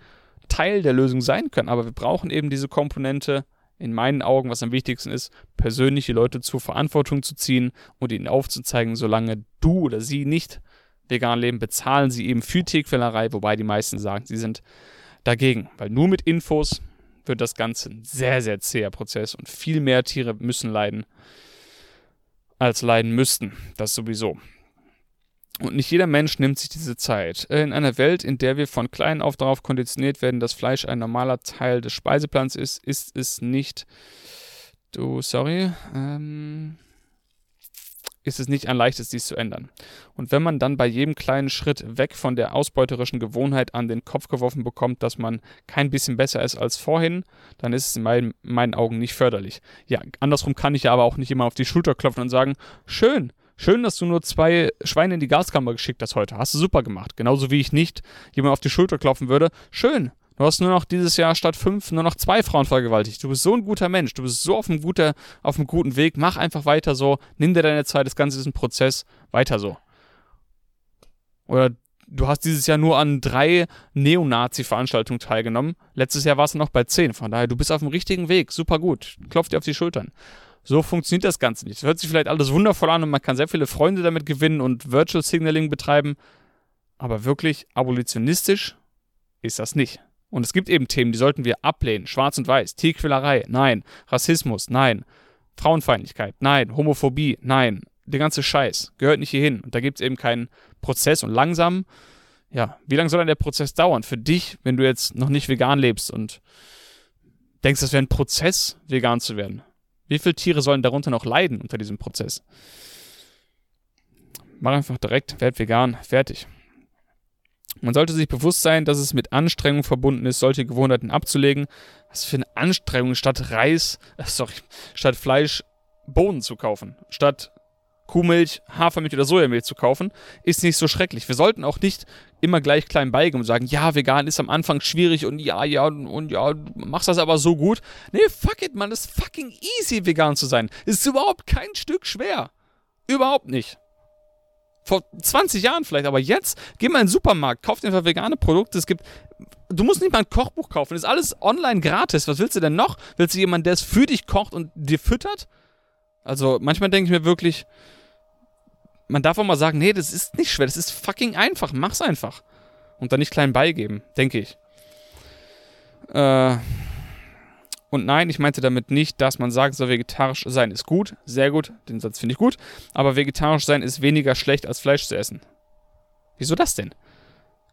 Teil der Lösung sein können, aber wir brauchen eben diese Komponente, in meinen Augen, was am wichtigsten ist, persönliche Leute zur Verantwortung zu ziehen und ihnen aufzuzeigen, solange du oder sie nicht vegan leben, bezahlen sie eben für Tierquälerei, wobei die meisten sagen, sie sind dagegen. Weil nur mit Infos wird das Ganze ein sehr, sehr zäher Prozess und viel mehr Tiere müssen leiden, als leiden müssten. Das sowieso. Und nicht jeder Mensch nimmt sich diese Zeit. In einer Welt, in der wir von klein auf darauf konditioniert werden, dass Fleisch ein normaler Teil des Speiseplans ist, ist es nicht... ist es nicht ein leichtes, dies zu ändern. Und wenn man dann bei jedem kleinen Schritt weg von der ausbeuterischen Gewohnheit an den Kopf geworfen bekommt, dass man kein bisschen besser ist als vorhin, dann ist es in meinen Augen nicht förderlich. Ja, andersrum kann ich ja aber auch nicht immer auf die Schulter klopfen und sagen, schön, dass du nur 2 Schweine in die Gaskammer geschickt hast heute, hast du super gemacht. Genauso wie ich nicht jemand auf die Schulter klopfen würde, schön. Du hast nur noch dieses Jahr statt 5 nur noch 2 Frauen vergewaltigt. Du bist so ein guter Mensch. Du bist so auf einem guten Weg. Mach einfach weiter so. Nimm dir deine Zeit. Das Ganze ist ein Prozess. Weiter so. Oder du hast dieses Jahr nur an 3 Neonazi-Veranstaltungen teilgenommen. Letztes Jahr warst du noch bei 10. Von daher, du bist auf dem richtigen Weg. Super gut. Klopf dir auf die Schultern. So funktioniert das Ganze nicht. Es hört sich vielleicht alles wundervoll an und man kann sehr viele Freunde damit gewinnen und Virtual Signaling betreiben. Aber wirklich abolitionistisch ist das nicht. Und es gibt eben Themen, die sollten wir ablehnen. Schwarz und Weiß, Tierquälerei, nein. Rassismus, nein. Frauenfeindlichkeit, nein. Homophobie, nein. Der ganze Scheiß gehört nicht hierhin. Und da gibt es eben keinen Prozess. Und langsam, ja, wie lange soll denn der Prozess dauern? Für dich, wenn du jetzt noch nicht vegan lebst und denkst, das wäre ein Prozess, vegan zu werden. Wie viele Tiere sollen darunter noch leiden unter diesem Prozess? Mach einfach direkt, werd vegan, fertig. Man sollte sich bewusst sein, dass es mit Anstrengung verbunden ist, solche Gewohnheiten abzulegen. Was für eine Anstrengung, statt Fleisch Bohnen zu kaufen, statt Kuhmilch, Hafermilch oder Sojamilch zu kaufen, ist nicht so schrecklich. Wir sollten auch nicht immer gleich klein beigeben und sagen, ja, vegan ist am Anfang schwierig und ja, du machst das aber so gut. Nee, fuck it, man, das ist fucking easy, vegan zu sein. Es ist überhaupt kein Stück schwer. Überhaupt nicht. Vor 20 Jahren vielleicht, aber jetzt, geh mal in den Supermarkt, kauf dir einfach vegane Produkte. Du musst nicht mal ein Kochbuch kaufen, das ist alles online gratis. Was willst du denn noch? Willst du jemanden, der es für dich kocht und dir füttert? Also manchmal denke ich mir wirklich, man darf auch mal sagen, nee, das ist nicht schwer, das ist fucking einfach, mach's einfach. Und dann nicht klein beigeben, denke ich. Und nein, ich meinte damit nicht, dass man sagen soll, vegetarisch sein ist gut, sehr gut, den Satz finde ich gut, aber vegetarisch sein ist weniger schlecht als Fleisch zu essen. Wieso das denn?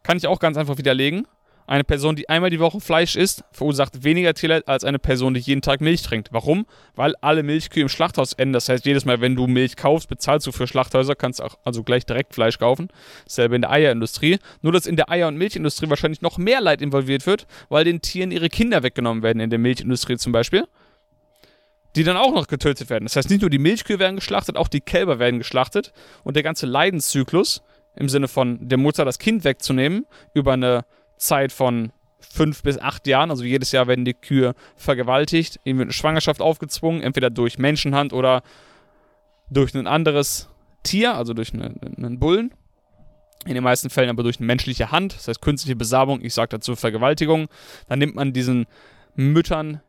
Kann ich auch ganz einfach widerlegen. Eine Person, die einmal die Woche Fleisch isst, verursacht weniger Tierleid als eine Person, die jeden Tag Milch trinkt. Warum? Weil alle Milchkühe im Schlachthaus enden. Das heißt, jedes Mal, wenn du Milch kaufst, bezahlst du für Schlachthäuser, kannst auch also gleich direkt Fleisch kaufen. Dasselbe in der Eierindustrie. Nur, dass in der Eier- und Milchindustrie wahrscheinlich noch mehr Leid involviert wird, weil den Tieren ihre Kinder weggenommen werden, in der Milchindustrie zum Beispiel, die dann auch noch getötet werden. Das heißt, nicht nur die Milchkühe werden geschlachtet, auch die Kälber werden geschlachtet. Und der ganze Leidenszyklus, im Sinne von der Mutter das Kind wegzunehmen, über eine Zeit von 5 bis 8 Jahren, also jedes Jahr werden die Kühe vergewaltigt, ihnen wird eine Schwangerschaft aufgezwungen, entweder durch Menschenhand oder durch ein anderes Tier, also durch einen Bullen, in den meisten Fällen aber durch eine menschliche Hand, das heißt künstliche Besamung, ich sage dazu Vergewaltigung, dann nimmt man diesen Müttern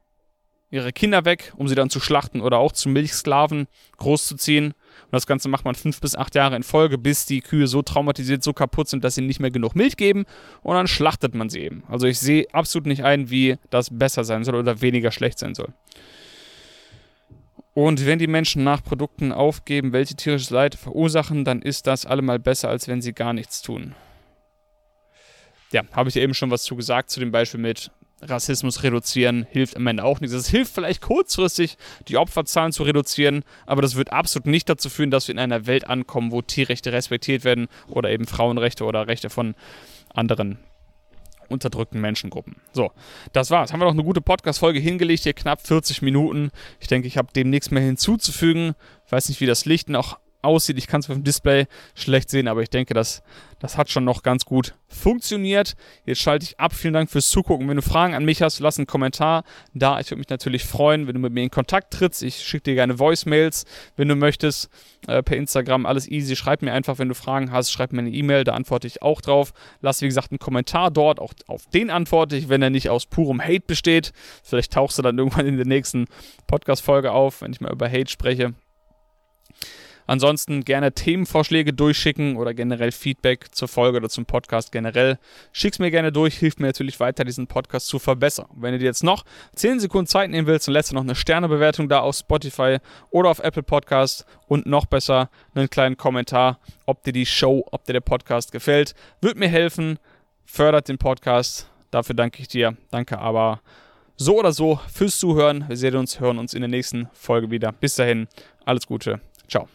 ihre Kinder weg, um sie dann zu schlachten oder auch zu Milchsklaven großzuziehen. Und das Ganze macht man 5 bis 8 Jahre in Folge, bis die Kühe so traumatisiert, so kaputt sind, dass sie nicht mehr genug Milch geben. Und dann schlachtet man sie eben. Also ich sehe absolut nicht ein, wie das besser sein soll oder weniger schlecht sein soll. Und wenn die Menschen nach Produkten aufgeben, welche tierisches Leid verursachen, dann ist das allemal besser, als wenn sie gar nichts tun. Ja, habe ich eben schon was zu gesagt, zu dem Beispiel mit Rassismus reduzieren hilft am Ende auch nichts. Es hilft vielleicht kurzfristig, die Opferzahlen zu reduzieren, aber das wird absolut nicht dazu führen, dass wir in einer Welt ankommen, wo Tierrechte respektiert werden oder eben Frauenrechte oder Rechte von anderen unterdrückten Menschengruppen. So, das war's. Haben wir noch eine gute Podcast-Folge hingelegt, hier knapp 40 Minuten. Ich denke, ich habe dem nichts mehr hinzuzufügen. Ich weiß nicht, wie das Licht noch aussieht. Ich kann es auf dem Display schlecht sehen, aber ich denke, das hat schon noch ganz gut funktioniert. Jetzt schalte ich ab. Vielen Dank fürs Zugucken. Wenn du Fragen an mich hast, lass einen Kommentar da. Ich würde mich natürlich freuen, wenn du mit mir in Kontakt trittst. Ich schicke dir gerne Voicemails, wenn du möchtest, per Instagram. Alles easy. Schreib mir einfach, wenn du Fragen hast, schreib mir eine E-Mail, da antworte ich auch drauf. Lass, wie gesagt, einen Kommentar dort. Auch auf den antworte ich, wenn er nicht aus purem Hate besteht. Vielleicht tauchst du dann irgendwann in der nächsten Podcast-Folge auf, wenn ich mal über Hate spreche. Ansonsten gerne Themenvorschläge durchschicken oder generell Feedback zur Folge oder zum Podcast generell. Schick's mir gerne durch, hilft mir natürlich weiter, diesen Podcast zu verbessern. Wenn du dir jetzt noch 10 Sekunden Zeit nehmen willst, dann lässt du noch eine Sternebewertung da auf Spotify oder auf Apple Podcast und noch besser einen kleinen Kommentar, ob dir die Show, ob dir der Podcast gefällt. Würde mir helfen, fördert den Podcast. Dafür danke ich dir. Danke aber so oder so fürs Zuhören. Wir sehen uns, hören uns in der nächsten Folge wieder. Bis dahin, alles Gute. Ciao.